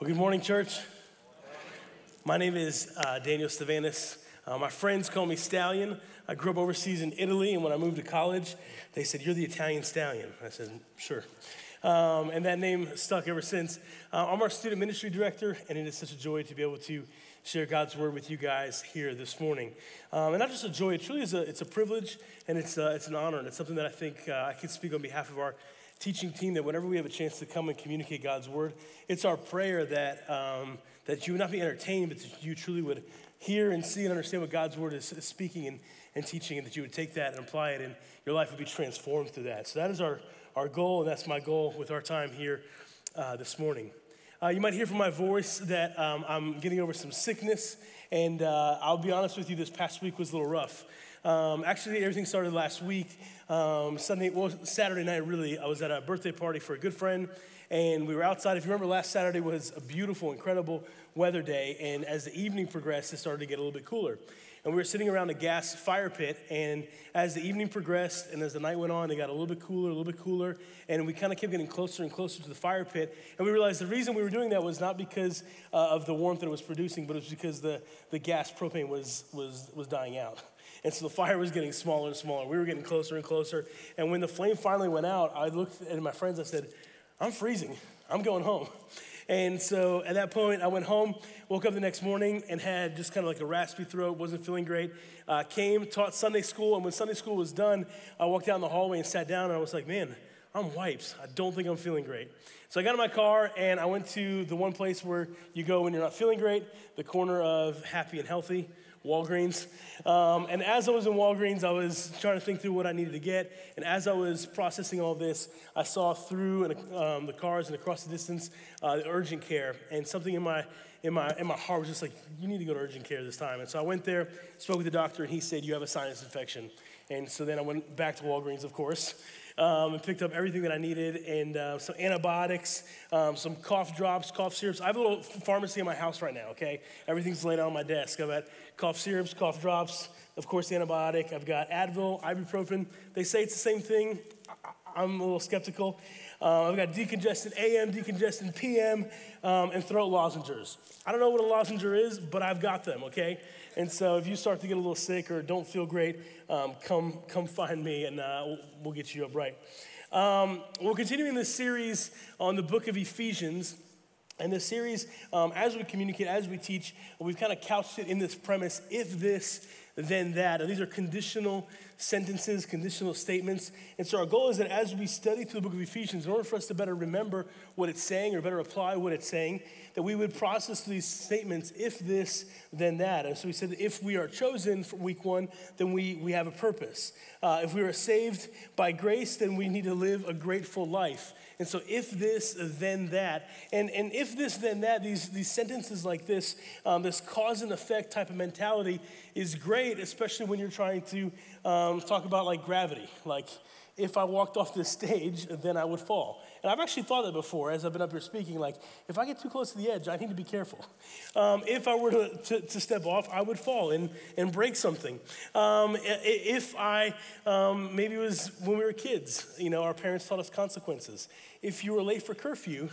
Well, good morning, church. My name is Daniel Stevanus. My friends call me Stallion. I grew up overseas in Italy, and when I moved to college, they said, "You're the Italian Stallion." I said, "Sure." And that name stuck ever since. I'm our student ministry director, and it is such a joy to be able to share God's word with you guys here this morning. And not just a joy, it truly is it's a privilege, and it's an honor, and it's something that I think I can speak on behalf of our teaching team, that whenever we have a chance to come and communicate God's word, it's our prayer that that you would not be entertained, but that you truly would hear and see and understand what God's word is speaking and teaching, and that you would take that and apply it, and your life would be transformed through that. So that is our goal, and that's my goal with our time here this morning. You might hear from my voice that I'm getting over some sickness, and I'll be honest with you, this past week was a little rough. Actually, everything started last week. Saturday night, really, I was at a birthday party for a good friend, and we were outside. If you remember, last Saturday was a beautiful, incredible weather day, and as the evening progressed, it started to get a little bit cooler. And we were sitting around a gas fire pit, and as the evening progressed and as the night went on, it got a little bit cooler, and we kind of kept getting closer and closer to the fire pit, and we realized the reason we were doing that was not because of the warmth that it was producing, but it was because the gas propane was dying out. And so the fire was getting smaller and smaller. We were getting closer and closer, and when the flame finally went out, I looked at my friends, I said, "I'm freezing, I'm going home." And so at that point, I went home, woke up the next morning, and had just kind of like a raspy throat, wasn't feeling great. Came, taught Sunday school, and when Sunday school was done, I walked down the hallway and sat down, and I was like, "Man, I'm wipes. I don't think I'm feeling great." So I got in my car, and I went to the one place where you go when you're not feeling great, the corner of Happy and Healthy, Walgreens. And as I was in Walgreens, I was trying to think through what I needed to get. And as I was processing all this, I saw through the cars and across the distance the urgent care. And something in my heart was just like, "You need to go to urgent care this time." And so I went there, spoke with the doctor, and he said, "You have a sinus infection." And so then I went back to Walgreens, of course, and picked up everything that I needed, and some antibiotics, some cough drops, cough syrups. I have a little pharmacy in my house right now, okay? Everything's laid out on my desk. I've got cough syrups, cough drops, of course, antibiotic. I've got Advil, ibuprofen. They say it's the same thing. I'm a little skeptical. I've got decongestant AM, decongestant PM, and throat lozenges. I don't know what a lozenge is, but I've got them, okay? And so if you start to get a little sick or don't feel great, come find me, and we'll get you up right. We're continuing this series on the book of Ephesians. And this series, as we communicate, as we teach, we've kind of couched it in this premise: if this, then that. And these are conditional sentences, conditional statements. And so our goal is that as we study through the book of Ephesians, in order for us to better remember what it's saying or better apply what it's saying, that we would process these statements: if this, then that. And so we said that if we are chosen for week one, then we have a purpose. If we are saved by grace, then we need to live a grateful life. And so if this, then that. And if this, then that, these sentences like this, this cause and effect type of mentality is great, especially when you're trying to talk about like gravity. Like, if I walked off this stage, then I would fall. And I've actually thought that before as I've been up here speaking, like, if I get too close to the edge, I need to be careful. If I were to step off, I would fall and break something. If I, maybe it was when we were kids, you know, our parents taught us consequences. If you were late for curfew,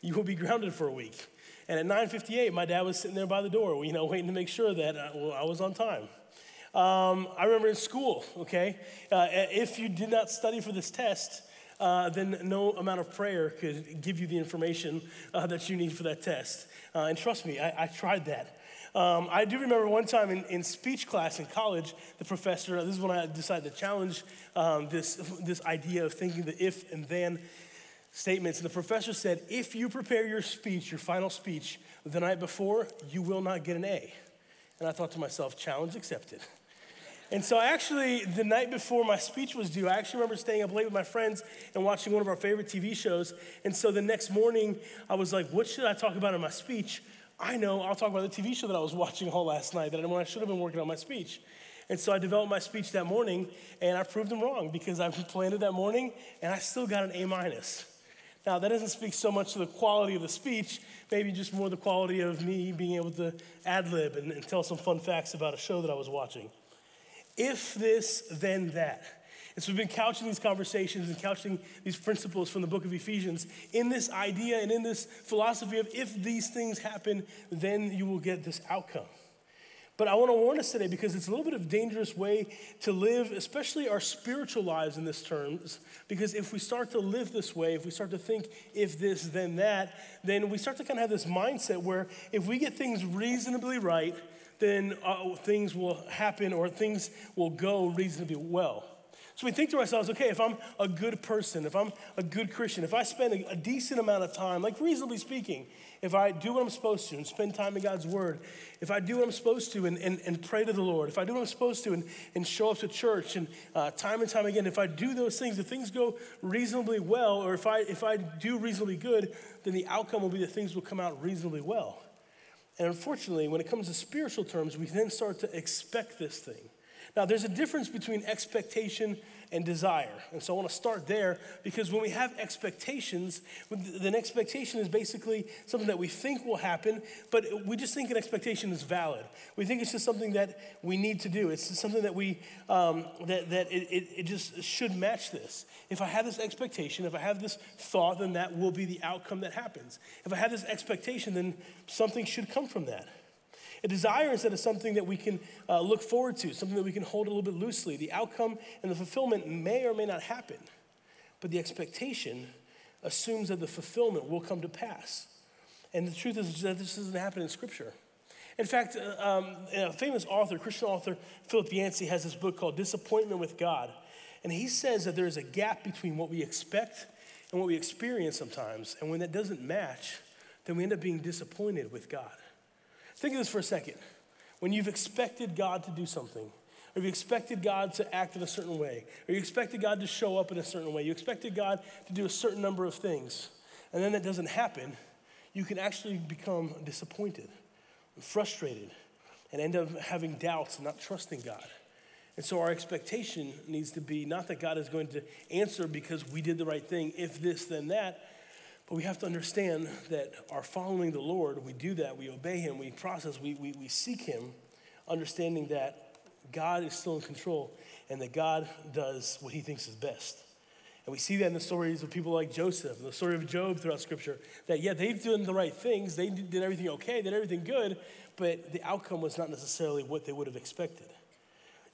you will be grounded for a week. And at 9:58, my dad was sitting there by the door, you know, waiting to make sure that I was on time. I remember in school, okay, if you did not study for this test, then no amount of prayer could give you the information that you need for that test. And trust me, I tried that. I do remember one time in speech class in college, the professor, this is when I decided to challenge this idea of thinking the if and then statements. And the professor said, "If you prepare your speech, your final speech, the night before, you will not get an A." And I thought to myself, challenge accepted. And so I actually, the night before my speech was due, I actually remember staying up late with my friends and watching one of our favorite TV shows. And so the next morning, I was like, what should I talk about in my speech? I know, I'll talk about the TV show that I was watching all last night, that I should have been working on my speech. And so I developed my speech that morning, and I proved them wrong because I planned it that morning, and I still got an A-. Now, that doesn't speak so much to the quality of the speech, maybe just more the quality of me being able to ad-lib and tell some fun facts about a show that I was watching. If this, then that. And so we've been couching these conversations and couching these principles from the book of Ephesians in this idea and in this philosophy of if these things happen, then you will get this outcome. But I want to warn us today because it's a little bit of a dangerous way to live, especially our spiritual lives in this terms, because if we start to live this way, if we start to think if this, then that, then we start to kind of have this mindset where if we get things reasonably right, then things will happen or things will go reasonably well. So we think to ourselves, okay, if I'm a good person, if I'm a good Christian, if I spend a decent amount of time, like reasonably speaking, if I do what I'm supposed to and spend time in God's word, if I do what I'm supposed to and pray to the Lord, if I do what I'm supposed to and show up to church and time again, if I do those things, if things go reasonably well, or if I do reasonably good, then the outcome will be that things will come out reasonably well. And unfortunately, when it comes to spiritual terms, we then start to expect this thing. Now, there's a difference between expectation and desire. And so I want to start there because when we have expectations, then expectation is basically something that we think will happen, but we just think an expectation is valid. We think it's just something that we need to do. It's something that we, that it just should match this. If I have this expectation, if I have this thought, then that will be the outcome that happens. If I have this expectation, then something should come from that. A desire instead of something that we can look forward to, something that we can hold a little bit loosely. The outcome and the fulfillment may or may not happen, but the expectation assumes that the fulfillment will come to pass. And the truth is that this doesn't happen in Scripture. In fact, a famous author, Christian author, Philip Yancey, has this book called Disappointment with God. And he says that there is a gap between what we expect and what we experience sometimes. And when that doesn't match, then we end up being disappointed with God. Think of this for a second. When you've expected God to do something, or you expected God to act in a certain way, or you expected God to show up in a certain way, you expected God to do a certain number of things, and then that doesn't happen, you can actually become disappointed, and frustrated, and end up having doubts and not trusting God. And so our expectation needs to be not that God is going to answer because we did the right thing, if this, then that, but we have to understand that our following the Lord, we do that, we obey him, we process, we seek him, understanding that God is still in control and that God does what he thinks is best. And we see that in the stories of people like Joseph, the story of Job throughout Scripture, that yeah, they've done the right things, they did everything okay, they did everything good, but the outcome was not necessarily what they would have expected.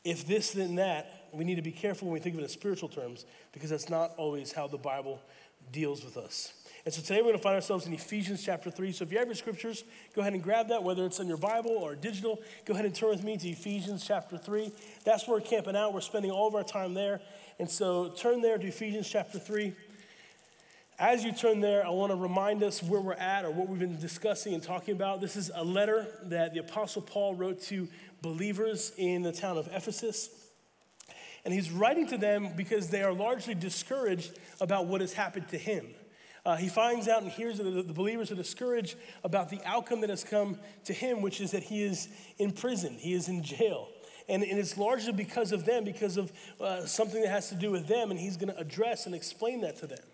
If this, then that, we need to be careful when we think of it in spiritual terms because that's not always how the Bible deals with us. And so today we're going to find ourselves in Ephesians chapter 3. So if you have your scriptures, go ahead and grab that, whether it's in your Bible or digital. Go ahead and turn with me to Ephesians chapter 3. That's where we're camping out. We're spending all of our time there. And so turn there to Ephesians chapter 3. As you turn there, I want to remind us where we're at or what we've been discussing and talking about. This is a letter that the Apostle Paul wrote to believers in the town of Ephesus. And he's writing to them because they are largely discouraged about what has happened to him. He finds out and hears that the believers are discouraged about the outcome that has come to him, which is that he is in prison, he is in jail. And it's largely because of them, because of something that has to do with them, and he's going to address and explain that to them.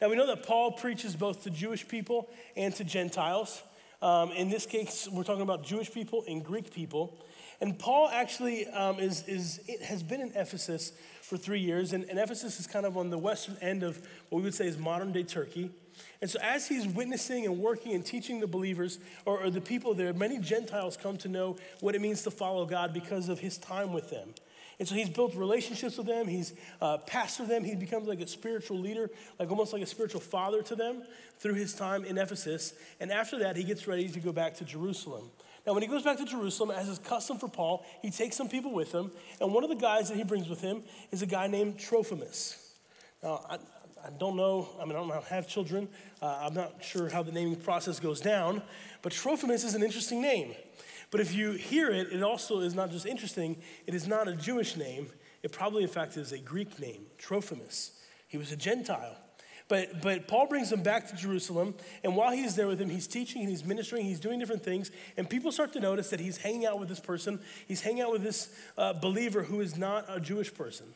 Now, we know that Paul preaches both to Jewish people and to Gentiles. In this case, we're talking about Jewish people and Greek people. And Paul actually has been in Ephesus for 3 years, and Ephesus is kind of on the western end of what we would say is modern-day Turkey. And so as he's witnessing and working and teaching the believers, or the people there, many Gentiles come to know what it means to follow God because of his time with them. And so he's built relationships with them. He's pastored them. He becomes like a spiritual leader, like almost like a spiritual father to them through his time in Ephesus. And after that, he gets ready to go back to Jerusalem. Now, when he goes back to Jerusalem, as is custom for Paul, he takes some people with him. And one of the guys that he brings with him is a guy named Trophimus. Now, I don't know. I mean, I don't have children. I'm not sure how the naming process goes down. But Trophimus is an interesting name. But if you hear it, it also is not just interesting. It is not a Jewish name. It probably, in fact, is a Greek name, Trophimus. He was a Gentile. But Paul brings him back to Jerusalem, and while he's there with him, he's teaching and he's ministering, he's doing different things, and people start to notice that he's hanging out with this person. He's hanging out with this believer who is not a Jewish person.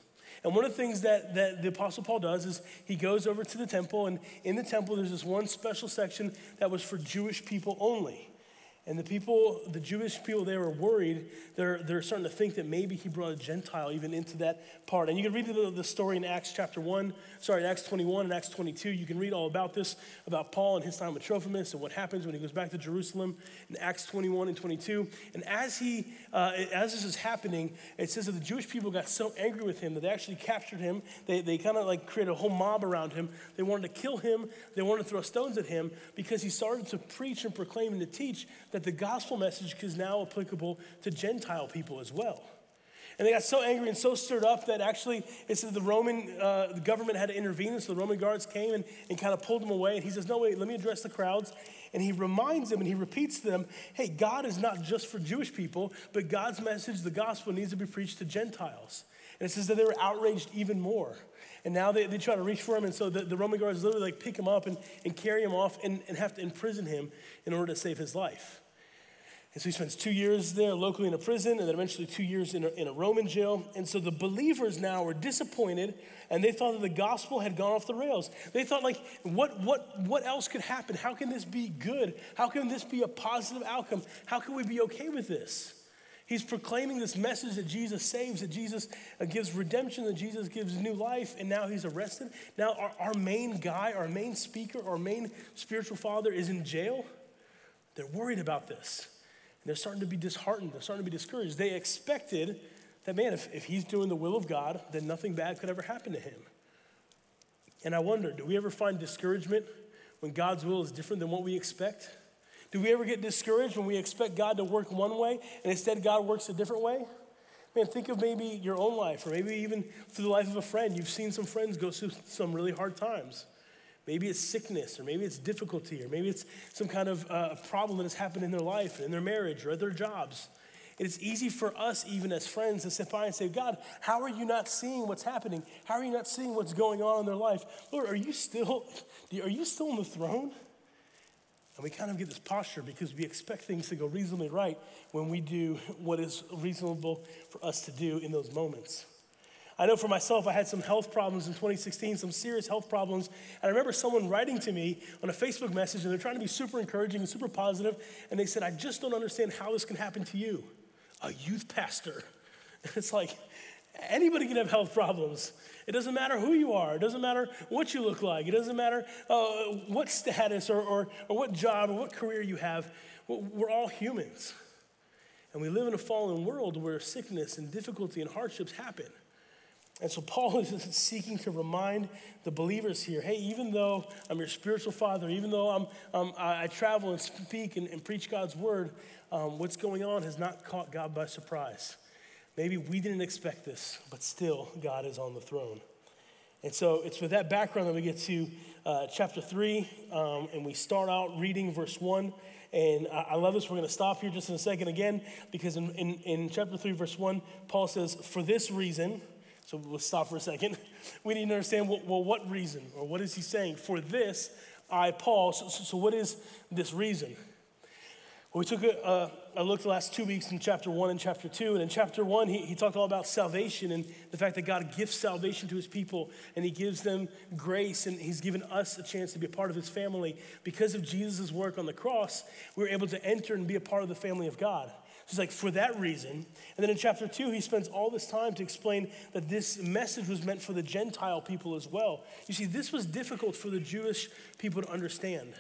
And one of the things that the Apostle Paul does is he goes over to the temple, and in the temple there's this one special section that was for Jewish people only. And the people, the Jewish people, they were worried. They're starting to think that maybe he brought a Gentile even into that part. And you can read the story in Acts 21 and Acts 22. You can read all about this, about Paul and his time with Trophimus and what happens when he goes back to Jerusalem in Acts 21 and 22. And as this is happening, it says that the Jewish people got so angry with him that they actually captured him. They kind of like created a whole mob around him. They wanted to kill him. They wanted to throw stones at him because he started to preach and proclaim and to teach that the gospel message is now applicable to Gentile people as well. And they got so angry and so stirred up that actually it said the Roman the government had to intervene, and so the Roman guards came and kind of pulled them away. And he says, no, wait, let me address the crowds. And he reminds them and he repeats to them, hey, God is not just for Jewish people, but God's message, the gospel, needs to be preached to Gentiles. And it says that they were outraged even more. And now they try to reach for him. And so the Roman guards literally like pick him up and carry him off and have to imprison him in order to save his life. And so he spends 2 years there locally in a prison and then eventually 2 years in a Roman jail. And so the believers now were disappointed and they thought that the gospel had gone off the rails. They thought like, what else could happen? How can this be good? How can this be a positive outcome? How can we be okay with this? He's proclaiming this message that Jesus saves, that Jesus gives redemption, that Jesus gives new life, and now he's arrested. Now our main guy, our main speaker, our main spiritual father is in jail. They're worried about this. And they're starting to be disheartened. They're starting to be discouraged. They expected that, man, if he's doing the will of God, then nothing bad could ever happen to him. And I wonder, do we ever find discouragement when God's will is different than what we expect? Do we ever get discouraged when we expect God to work one way and instead God works a different way? Man, think of maybe your own life or maybe even through the life of a friend. You've seen some friends go through some really hard times. Maybe it's sickness or maybe it's difficulty or maybe it's some kind of problem that has happened in their life, in their marriage or at their jobs. And it's easy for us even as friends to sit by and say, God, how are you not seeing what's happening? How are you not seeing what's going on in their life? Lord, are you still on the throne? And we kind of get this posture because we expect things to go reasonably right when we do what is reasonable for us to do in those moments. I know for myself, I had some health problems in 2016, some serious health problems. And I remember someone writing to me on a Facebook message, and they're trying to be super encouraging and super positive. And they said, I just don't understand how this can happen to you, a youth pastor. And it's like, anybody can have health problems. It doesn't matter who you are. It doesn't matter what you look like. It doesn't matter what status or what job or what career you have. We're all humans. And we live in a fallen world where sickness and difficulty and hardships happen. And so Paul is seeking to remind the believers here, hey, even though I'm your spiritual father, even though I travel and speak and preach God's word, what's going on has not caught God by surprise. Maybe we didn't expect this, but still God is on the throne. And so it's with that background that we get to chapter 3, and we start out reading verse 1. And I love this. We're going to stop here just in a second again, because in chapter 3, verse 1, Paul says, for this reason, so we'll stop for a second. We need to understand, well, what reason? Or what is he saying? For this, I, Paul. So what is this reason? We took a look the last 2 weeks in chapter 1 and chapter 2. And in chapter 1, he talked all about salvation and the fact that God gives salvation to his people. And he gives them grace. And he's given us a chance to be a part of his family. Because of Jesus' work on the cross, we were able to enter and be a part of the family of God. He's like, for that reason. And then in chapter 2, he spends all this time to explain that this message was meant for the Gentile people as well. You see, this was difficult for the Jewish people to understand.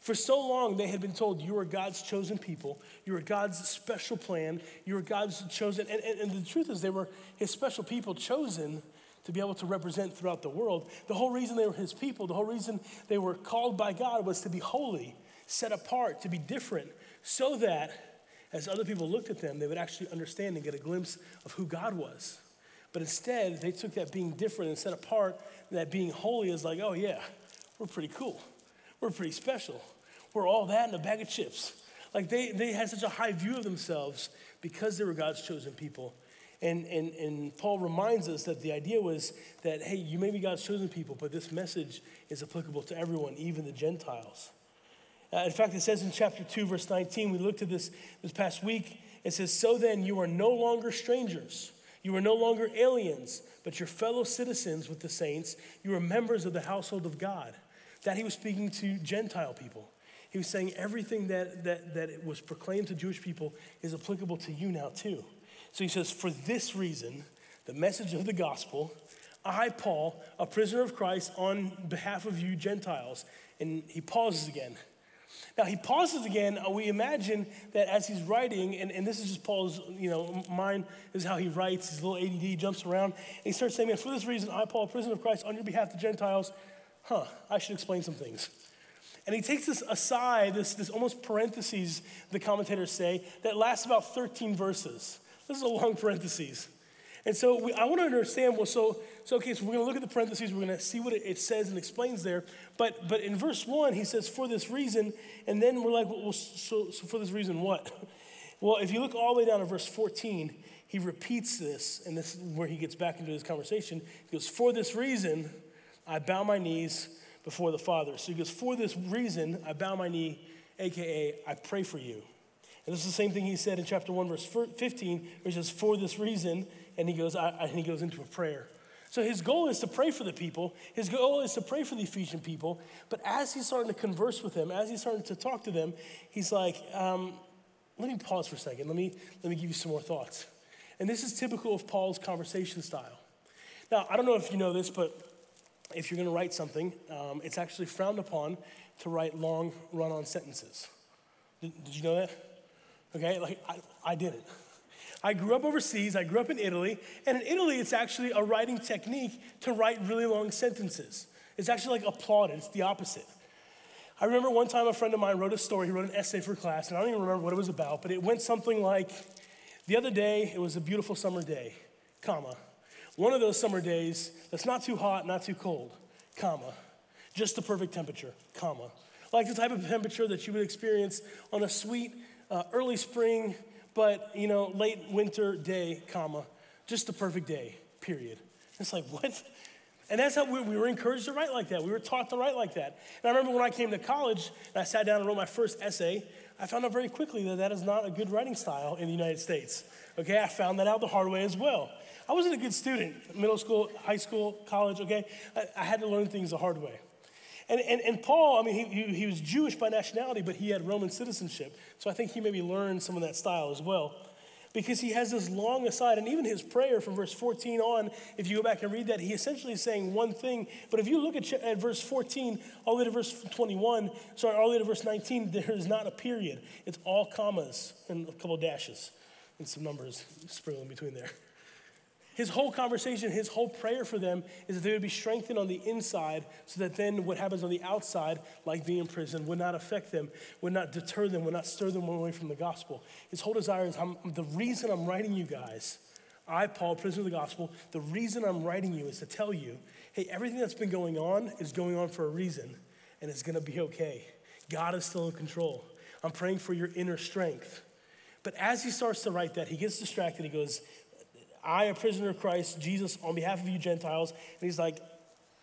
For so long, they had been told, you are God's chosen people. You are God's special plan. You are God's chosen. And the truth is, they were his special people, chosen to be able to represent throughout the world. The whole reason they were his people, the whole reason they were called by God was to be holy, set apart, to be different, so that as other people looked at them, they would actually understand and get a glimpse of who God was. But instead, they took that being different and set apart, that being holy is like, oh yeah, we're pretty cool. We're pretty special. We're all that in a bag of chips. Like they had such a high view of themselves because they were God's chosen people. And Paul reminds us that the idea was that, hey, you may be God's chosen people, but this message is applicable to everyone, even the Gentiles. In fact, it says in chapter 2, verse 19, we looked at this past week. It says, so then you are no longer strangers. You are no longer aliens, but your fellow citizens with the saints. You are members of the household of God. That he was speaking to Gentile people. He was saying everything that it was proclaimed to Jewish people is applicable to you now too. So he says, for this reason, the message of the gospel, I, Paul, a prisoner of Christ on behalf of you Gentiles. And he pauses again. Now he pauses again. We imagine that as he's writing, and this is just Paul's, mind, this is how he writes, his little ADD jumps around. And he starts saying, for this reason, I, Paul, a prisoner of Christ on your behalf to Gentiles. I should explain some things. And he takes this aside, this almost parentheses, the commentators say, that lasts about 13 verses. This is a long parentheses. And so I want to understand, so we're going to look at the parentheses, we're going to see what it says and explains there. But in verse 1, he says, for this reason, and then we're like, so for this reason what? Well, if you look all the way down to verse 14, he repeats this, and this is where he gets back into this conversation. He goes, for this reason, I bow my knees before the Father. So he goes, for this reason, I bow my knee, AKA, I pray for you. And this is the same thing he said in chapter 1, verse 15, which is for this reason, and he goes and he goes into a prayer. So his goal is to pray for the people. His goal is to pray for the Ephesian people. But as he's starting to converse with them, as he's starting to talk to them, he's like, let me pause for a second. Let me give you some more thoughts. And this is typical of Paul's conversation style. Now, I don't know if you know this, but if you're going to write something, it's actually frowned upon to write long run-on sentences. Did you know that? Okay, I didn't. I grew up overseas, I grew up in Italy, and in Italy it's actually a writing technique to write really long sentences. It's actually like applauded, it's the opposite. I remember one time a friend of mine wrote a story, he wrote an essay for class, and I don't even remember what it was about, but it went something like, the other day, it was a beautiful summer day, comma. One of those summer days that's not too hot, not too cold, comma. Just the perfect temperature, comma. Like the type of temperature that you would experience on a sweet, early spring, but late winter day, comma, just the perfect day, period. It's like, what? And that's how we were encouraged to write like that. We were taught to write like that. And I remember when I came to college and I sat down and wrote my first essay, I found out very quickly that is not a good writing style in the United States. Okay, I found that out the hard way as well. I wasn't a good student, middle school, high school, college, okay? I had to learn things the hard way. And Paul, he was Jewish by nationality, but he had Roman citizenship. So I think he maybe learned some of that style as well. Because he has this long aside, and even his prayer from verse 14 on, if you go back and read that, he essentially is saying one thing. But if you look at verse 14, all the way to verse 21, sorry, all the way to verse 19, there is not a period. It's all commas and a couple of dashes and some numbers sprinkled in between there. His whole conversation, his whole prayer for them is that they would be strengthened on the inside so that then what happens on the outside, like being in prison, would not affect them, would not deter them, would not stir them away from the gospel. His whole desire is, the reason I'm writing you guys, I, Paul, prisoner of the gospel, the reason I'm writing you is to tell you, hey, everything that's been going on is going on for a reason, and it's gonna be okay. God is still in control. I'm praying for your inner strength. But as he starts to write that, he gets distracted. He goes, I, a prisoner of Christ, Jesus, on behalf of you Gentiles. And he's like,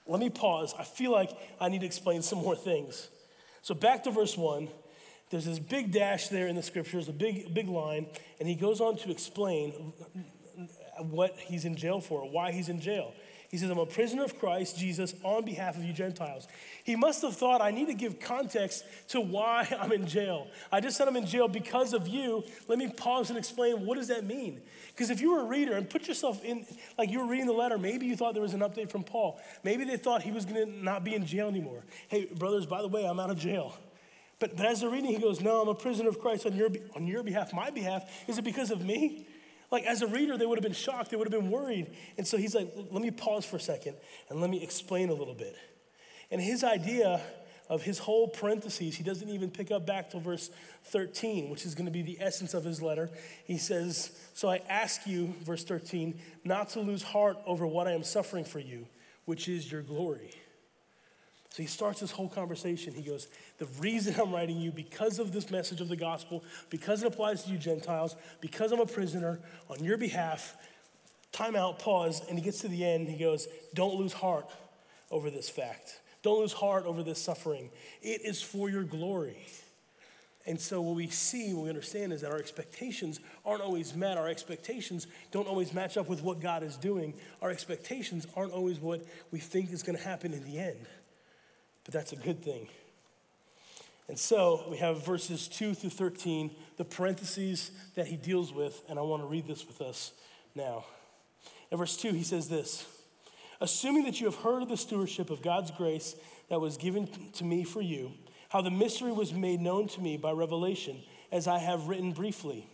let me pause. I feel like I need to explain some more things. So back to verse 1. There's this big dash there in the scriptures, a big line. And he goes on to explain what he's in jail for, why he's in jail. He says, I'm a prisoner of Christ, Jesus, on behalf of you Gentiles. He must have thought, I need to give context to why I'm in jail. I just said I'm in jail because of you. Let me pause and explain, what does that mean? Because if you were a reader and put yourself in, like you were reading the letter, maybe you thought there was an update from Paul. Maybe they thought he was going to not be in jail anymore. Hey, brothers, by the way, I'm out of jail. But as they're reading, he goes, no, I'm a prisoner of Christ on your behalf, my behalf. Is it because of me? Like as a reader, they would have been shocked, they would have been worried. And so he's like, let me pause for a second and let me explain a little bit. And his idea of his whole parentheses, he doesn't even pick up back till verse 13, which is gonna be the essence of his letter. He says, so I ask you, verse 13, not to lose heart over what I am suffering for you, which is your glory. So he starts this whole conversation. He goes, the reason I'm writing you, because of this message of the gospel, because it applies to you Gentiles, because I'm a prisoner on your behalf, time out, pause, and he gets to the end, he goes, don't lose heart over this fact. Don't lose heart over this suffering. It is for your glory. And so what we see, what we understand is that our expectations aren't always met. Our expectations don't always match up with what God is doing. Our expectations aren't always what we think is gonna happen in the end. But that's a good thing. And so we have verses 2 through 13, the parentheses that he deals with, and I want to read this with us now. In verse 2, he says this, assuming that you have heard of the stewardship of God's grace that was given to me for you, how the mystery was made known to me by revelation, as I have written briefly.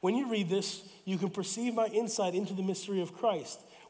When you read this, you can perceive my insight into the mystery of Christ,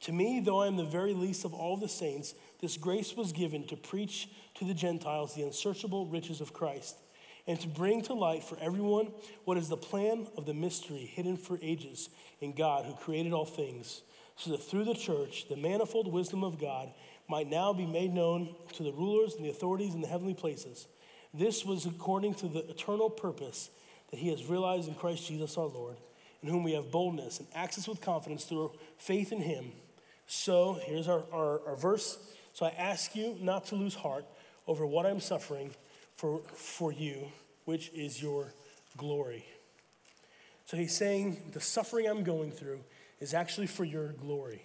To me, though I am the very least of all the saints, this grace was given to preach to the Gentiles the unsearchable riches of Christ, and to bring to light for everyone what is the plan of the mystery hidden for ages in God who created all things, so that through the church, the manifold wisdom of God might now be made known to the rulers and the authorities in the heavenly places. This was according to the eternal purpose that he has realized in Christ Jesus our Lord, in whom we have boldness and access with confidence through faith in him. So, here's our verse. So I ask you not to lose heart over what I'm suffering for you, which is your glory. So he's saying the suffering I'm going through is actually for your glory.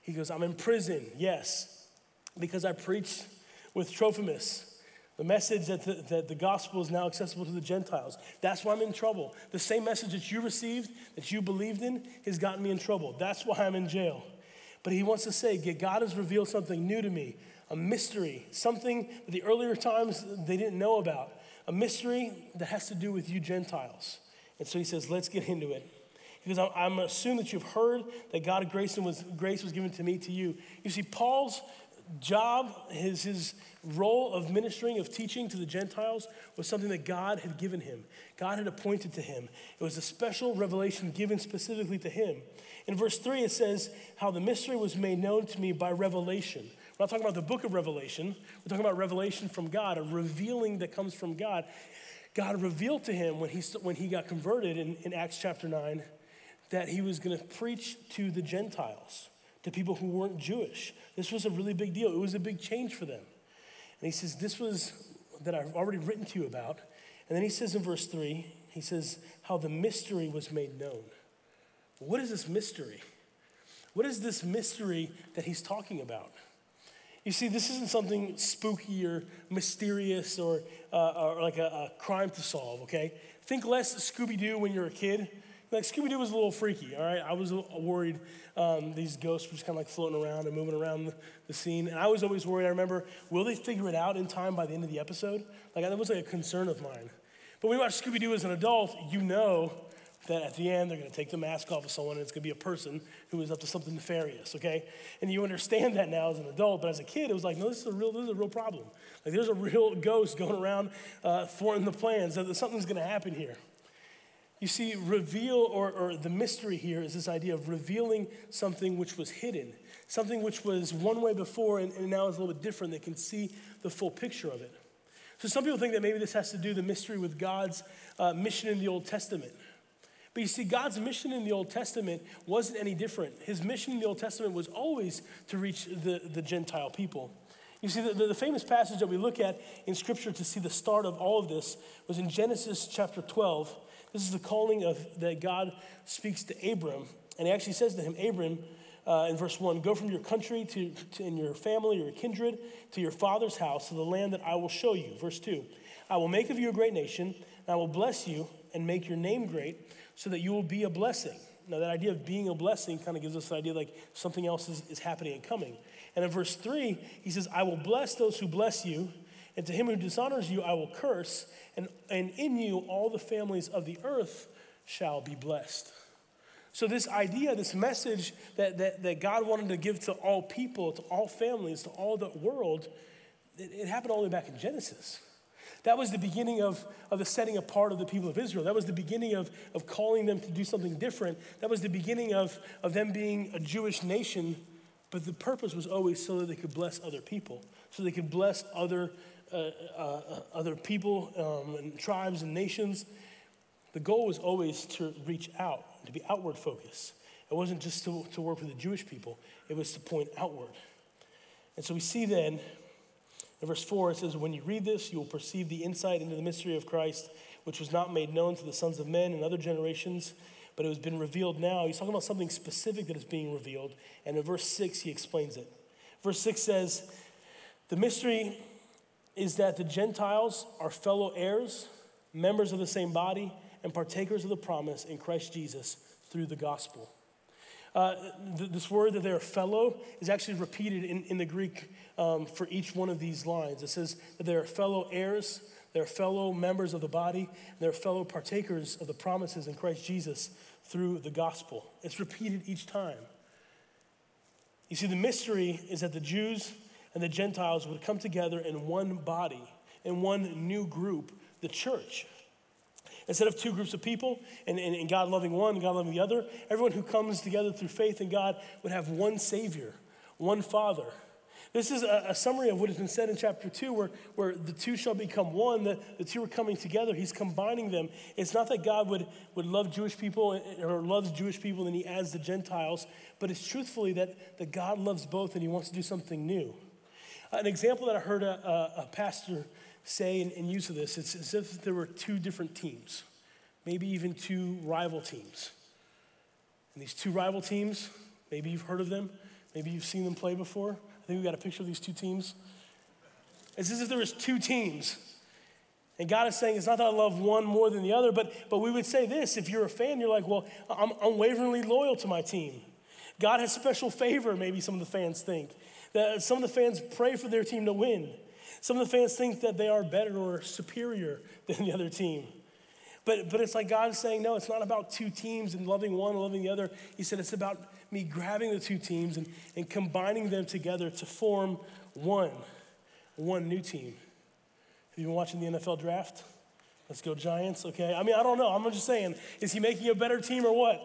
He goes, I'm in prison, yes, because I preached with Trophimus the message that the gospel is now accessible to the Gentiles. That's why I'm in trouble. The same message that you received, that you believed in, has gotten me in trouble. That's why I'm in jail. But he wants to say, God has revealed something new to me, a mystery, something that the earlier times they didn't know about, a mystery that has to do with you Gentiles. And so he says, let's get into it. He goes, I'm assuming that you've heard that God's grace was given to me, to you. You see, Paul's job, his role of ministering, of teaching to the Gentiles was something that God had given him. God had appointed to him. It was a special revelation given specifically to him. In verse 3, it says how the mystery was made known to me by revelation. We're not talking about the book of Revelation. We're talking about revelation from God, a revealing that comes from God. God revealed to him when he got converted in Acts chapter 9 that he was going to preach to the Gentiles, to people who weren't Jewish. This was a really big deal. It was a big change for them. And he says, this was that I've already written to you about. And then he says in verse 3, he says, how the mystery was made known. What is this mystery? What is this mystery that he's talking about? You see, this isn't something spooky or mysterious or like a crime to solve, okay? Think less Scooby-Doo when you're a kid. Like, Scooby-Doo was a little freaky, all right? I was worried these ghosts were just kind of like floating around and moving around the scene. And I was always worried, I remember, will they figure it out in time by the end of the episode? Like, that was like a concern of mine. But when you watch Scooby-Doo as an adult, you know that at the end they're going to take the mask off of someone and it's going to be a person who is up to something nefarious, okay? And you understand that now as an adult, but as a kid it was like, no, this is a real problem. Like, there's a real ghost going around thwarting the plans. Something's going to happen here. You see, reveal or the mystery here is this idea of revealing something which was hidden, something which was one way before and now is a little bit different. They can see the full picture of it. So some people think that maybe this has to do the mystery with God's mission in the Old Testament. But you see, God's mission in the Old Testament wasn't any different. His mission in the Old Testament was always to reach the Gentile people. You see, the famous passage that we look at in Scripture to see the start of all of this was in Genesis chapter 12. This is the calling that God speaks to Abram. And he actually says to him, Abram, in verse 1, go from your country and your family, your kindred, to your father's house, to the land that I will show you. Verse 2, I will make of you a great nation, and I will bless you and make your name great, so that you will be a blessing. Now, that idea of being a blessing kind of gives us the idea like something else is happening and coming. And in verse 3, he says, I will bless those who bless you, and to him who dishonors you I will curse, and in you all the families of the earth shall be blessed. So this idea, this message that God wanted to give to all people, to all families, to all the world, it happened all the way back in Genesis. That was the beginning of the setting apart of the people of Israel. That was the beginning of calling them to do something different. That was the beginning of them being a Jewish nation. But the purpose was always so that they could bless other people, so they could bless other people and tribes and nations. The goal was always to reach out, to be outward focused. It wasn't just to work with the Jewish people. It was to point outward. And so we see then, in verse 4, it says, when you read this, you will perceive the insight into the mystery of Christ, which was not made known to the sons of men and other generations, but it has been revealed now. He's talking about something specific that is being revealed. And in verse 6, he explains it. Verse 6 says, the mystery is that the Gentiles are fellow heirs, members of the same body, and partakers of the promise in Christ Jesus through the gospel. This word that they are fellow is actually repeated in the Greek for each one of these lines. It says that they are fellow heirs, they are fellow members of the body, and they are fellow partakers of the promises in Christ Jesus through the gospel. It's repeated each time. You see, the mystery is that the Jews and the Gentiles would come together in one body, in one new group, the church. Instead of two groups of people and God loving one and God loving the other, everyone who comes together through faith in God would have one Savior, one Father. This is a summary of what has been said in chapter 2 where the two shall become one. The two are coming together. He's combining them. It's not that God would love Jewish people or loves Jewish people and he adds the Gentiles, but it's truthfully that God loves both and he wants to do something new. An example that I heard a pastor say and use of this, it's as if there were two different teams, maybe even two rival teams. And these two rival teams, maybe you've heard of them, maybe you've seen them play before. I think we got a picture of these two teams. It's as if there was two teams. And God is saying, it's not that I love one more than the other, but we would say this, if you're a fan, you're like, well, I'm unwaveringly loyal to my team. God has special favor, maybe some of the fans think. That some of the fans pray for their team to win. Some of the fans think that they are better or superior than the other team. But it's like God is saying, no, it's not about two teams and loving one and loving the other. He said, it's about me grabbing the two teams and combining them together to form one new team. Have you been watching the NFL draft? Let's go Giants, okay? I mean, I don't know. I'm just saying, is he making a better team or what?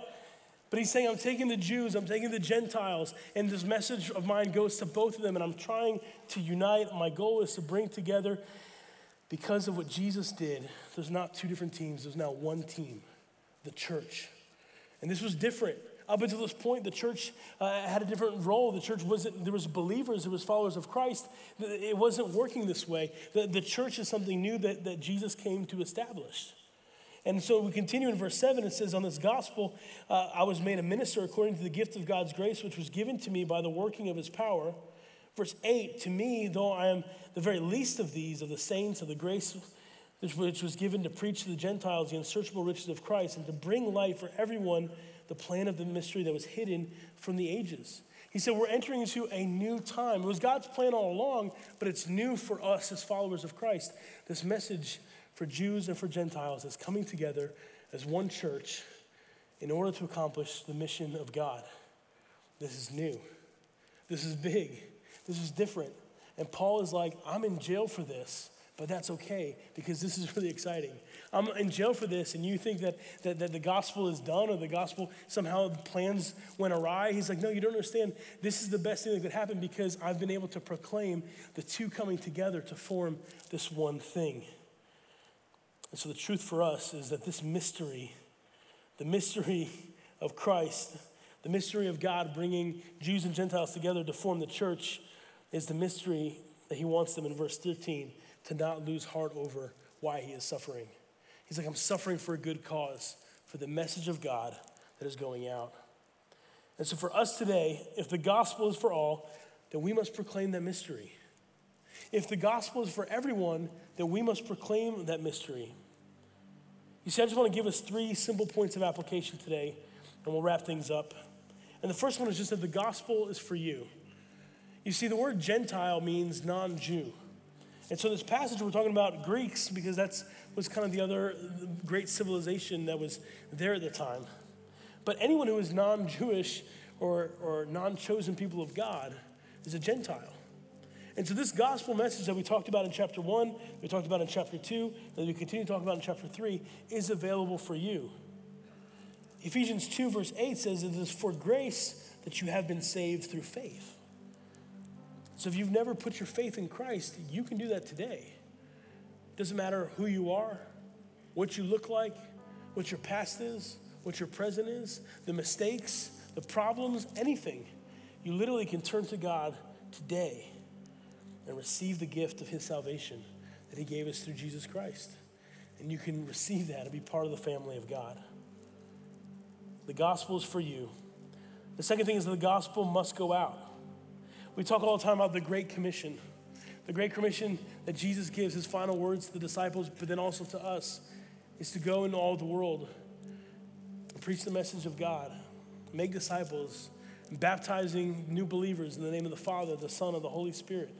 But he's saying, I'm taking the Jews, I'm taking the Gentiles, and this message of mine goes to both of them, and I'm trying to unite. My goal is to bring together, because of what Jesus did, there's not two different teams, there's now one team, the church. And this was different. Up until this point, the church had a different role. The church wasn't, there was believers, there was followers of Christ. It wasn't working this way. The church is something new that Jesus came to establish. And so we continue in verse 7. It says, on this gospel, I was made a minister according to the gift of God's grace, which was given to me by the working of his power. Verse 8, to me, though I am the very least of these, of the saints, of the grace which was given to preach to the Gentiles the unsearchable riches of Christ and to bring light for everyone the plan of the mystery that was hidden from the ages. He said, we're entering into a new time. It was God's plan all along, but it's new for us as followers of Christ. This message for Jews and for Gentiles is coming together as one church in order to accomplish the mission of God. This is new. This is big. This is different. And Paul is like, I'm in jail for this, but that's okay because this is really exciting. I'm in jail for this, and you think that the gospel is done or the gospel somehow plans went awry. He's like, no, you don't understand. This is the best thing that could happen because I've been able to proclaim the two coming together to form this one thing. And so the truth for us is that this mystery, the mystery of Christ, the mystery of God bringing Jews and Gentiles together to form the church is the mystery that he wants them in verse 13 to not lose heart over why he is suffering. He's like, I'm suffering for a good cause, for the message of God that is going out. And so for us today, if the gospel is for all, then we must proclaim that mystery. If the gospel is for everyone, then we must proclaim that mystery. You see, I just want to give us three simple points of application today, and we'll wrap things up. And the first one is just that the gospel is for you. You see, the word Gentile means non-Jew. And so in this passage, we're talking about Greeks because that was kind of the other great civilization that was there at the time. But anyone who is non-Jewish or non-chosen people of God is a Gentile. And so this gospel message that we talked about in chapter 1, we talked about in chapter 2, that we continue to talk about in chapter 3, is available for you. Ephesians 2 verse 8 says, it is for grace that you have been saved through faith. So if you've never put your faith in Christ, you can do that today. It doesn't matter who you are, what you look like, what your past is, what your present is, the mistakes, the problems, anything, you literally can turn to God today and receive the gift of his salvation that he gave us through Jesus Christ. And you can receive that and be part of the family of God. The gospel is for you. The second thing is that the gospel must go out. We talk all the time about the Great Commission. The Great Commission that Jesus gives, his final words to the disciples, but then also to us, is to go into all the world and preach the message of God, make disciples, baptizing new believers in the name of the Father, the Son, and the Holy Spirit,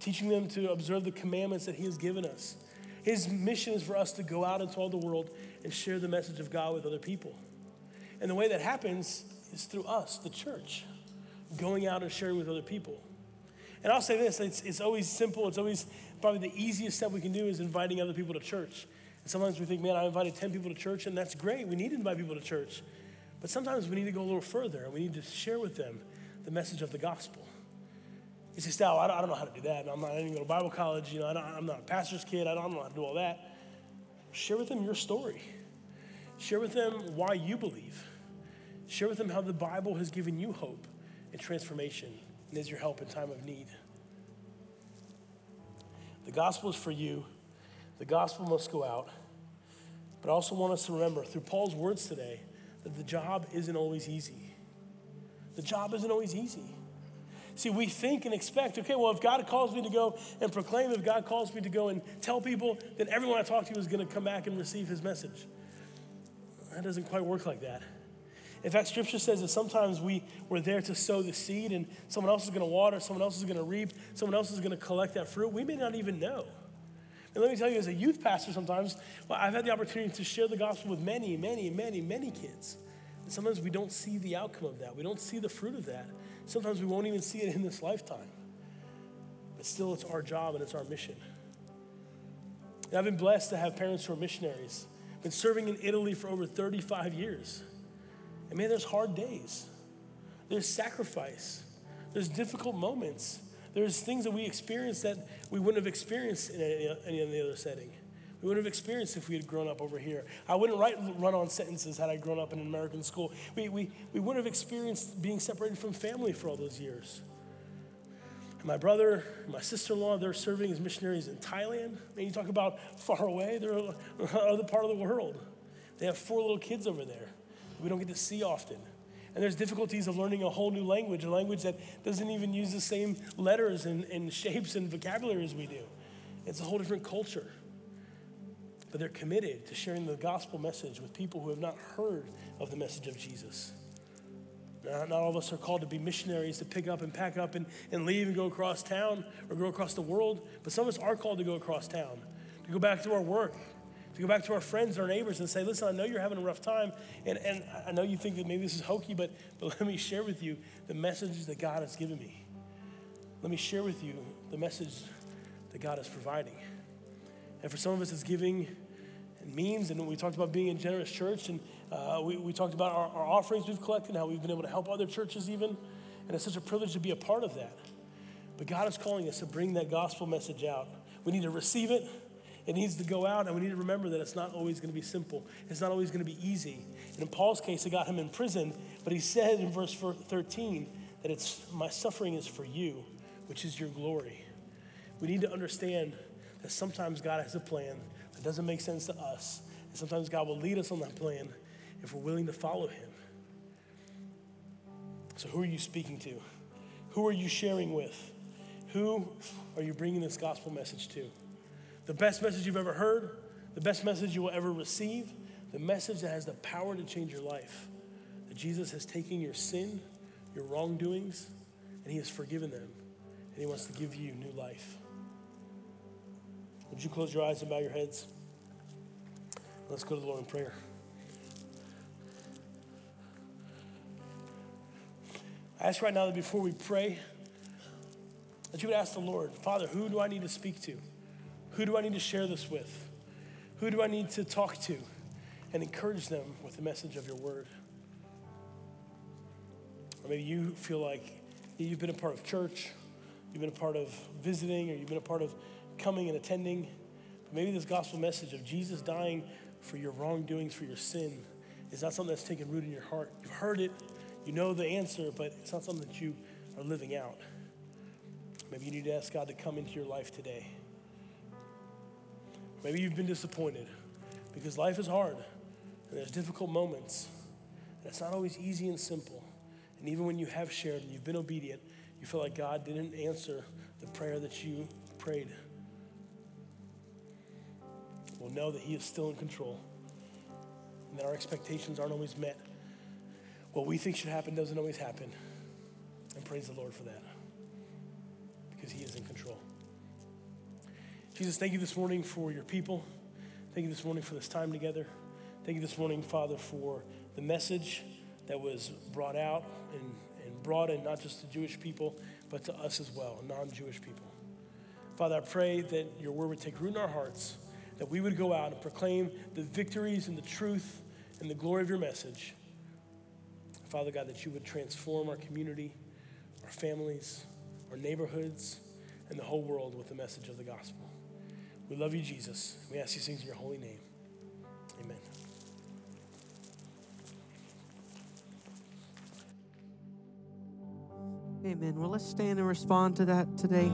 teaching them to observe the commandments that he has given us. His mission is for us to go out into all the world and share the message of God with other people. And the way that happens is through us, the church, going out and sharing with other people. And I'll say this, it's always simple. It's always probably the easiest step we can do is inviting other people to church. And sometimes we think, man, I invited 10 people to church, and that's great. We need to invite people to church. But sometimes we need to go a little further, and we need to share with them the message of the gospel. It's just, oh, I don't know how to do that. I didn't go to Bible college. I'm not a pastor's kid. I don't know how to do all that. Share with them your story. Share with them why you believe. Share with them how the Bible has given you hope and transformation and is your help in time of need. The gospel is for you. The gospel must go out. But I also want us to remember through Paul's words today that the job isn't always easy. The job isn't always easy. See, we think and expect, okay, well, if God calls me to go and proclaim, if God calls me to go and tell people, then everyone I talk to is going to come back and receive his message. That doesn't quite work like that. In fact, scripture says that sometimes we're there to sow the seed and someone else is going to water, someone else is going to reap, someone else is going to collect that fruit. We may not even know. And let me tell you, as a youth pastor sometimes, well, I've had the opportunity to share the gospel with many, many, many, many kids. And sometimes we don't see the outcome of that. We don't see the fruit of that. Sometimes we won't even see it in this lifetime. But still, it's our job and it's our mission. And I've been blessed to have parents who are missionaries. I've been serving in Italy for over 35 years. And man, there's hard days. There's sacrifice. There's difficult moments. There's things that we experience that we wouldn't have experienced in any other setting. We wouldn't have experienced if we had grown up over here. I wouldn't run on sentences had I grown up in an American school. We wouldn't have experienced being separated from family for all those years. And my brother, my sister-in-law, they're serving as missionaries in Thailand. And you talk about far away, they're another part of the world. They have 4 little kids over there we don't get to see often. And there's difficulties of learning a whole new language, a language that doesn't even use the same letters and shapes and vocabulary as we do. It's a whole different culture. But they're committed to sharing the gospel message with people who have not heard of the message of Jesus. Not all of us are called to be missionaries to pick up and pack up and leave and go across town or go across the world, but some of us are called to go across town, to go back to our work, to go back to our friends and our neighbors and say, listen, I know you're having a rough time, and I know you think that maybe this is hokey, but let me share with you the message that God has given me. Let me share with you the message that God is providing. And for some of us, it's giving and means, and we talked about being a generous church, and we talked about our offerings we've collected and how we've been able to help other churches even, and it's such a privilege to be a part of that. But God is calling us to bring that gospel message out. We need to receive it. It needs to go out, and we need to remember that it's not always going to be simple. It's not always going to be easy. And in Paul's case, it got him in prison, but he said in verse 13 that it's, my suffering is for you, which is your glory. We need to understand that sometimes God has a plan that doesn't make sense to us, and sometimes God will lead us on that plan if we're willing to follow him. So who are you speaking to? Who are you sharing with? Who are you bringing this gospel message to? The best message you've ever heard, the best message you will ever receive, the message that has the power to change your life, that Jesus has taken your sin, your wrongdoings, and he has forgiven them, and he wants to give you new life. Would you close your eyes and bow your heads? Let's go to the Lord in prayer. I ask right now that before we pray, that you would ask the Lord, Father, who do I need to speak to? Who do I need to share this with? Who do I need to talk to and encourage them with the message of your word? Or maybe you feel like you've been a part of church, you've been a part of visiting, or you've been a part of coming and attending. But maybe this gospel message of Jesus dying for your wrongdoings, for your sin, is not something that's taken root in your heart. You've heard it, You know the answer, but it's not something that you are living out. Maybe you need to ask God to come into your life today. Maybe you've been disappointed because life is hard and there's difficult moments. And it's not always easy and simple. And even when you have shared and you've been obedient, you feel like God didn't answer the prayer that you prayed. Well, know that he is still in control and that our expectations aren't always met. What we think should happen doesn't always happen. And praise the Lord for that, because he is in control. Jesus, thank you this morning for your people. Thank you this morning for this time together. Thank you this morning, Father, for the message that was brought out and brought in, not just to Jewish people, but to us as well, non-Jewish people. Father, I pray that your word would take root in our hearts, that we would go out and proclaim the victories and the truth and the glory of your message. Father God, that you would transform our community, our families, our neighborhoods, and the whole world with the message of the gospel. We love you, Jesus. We ask these things in your holy name. Amen. Amen. Well, let's stand and respond to that today.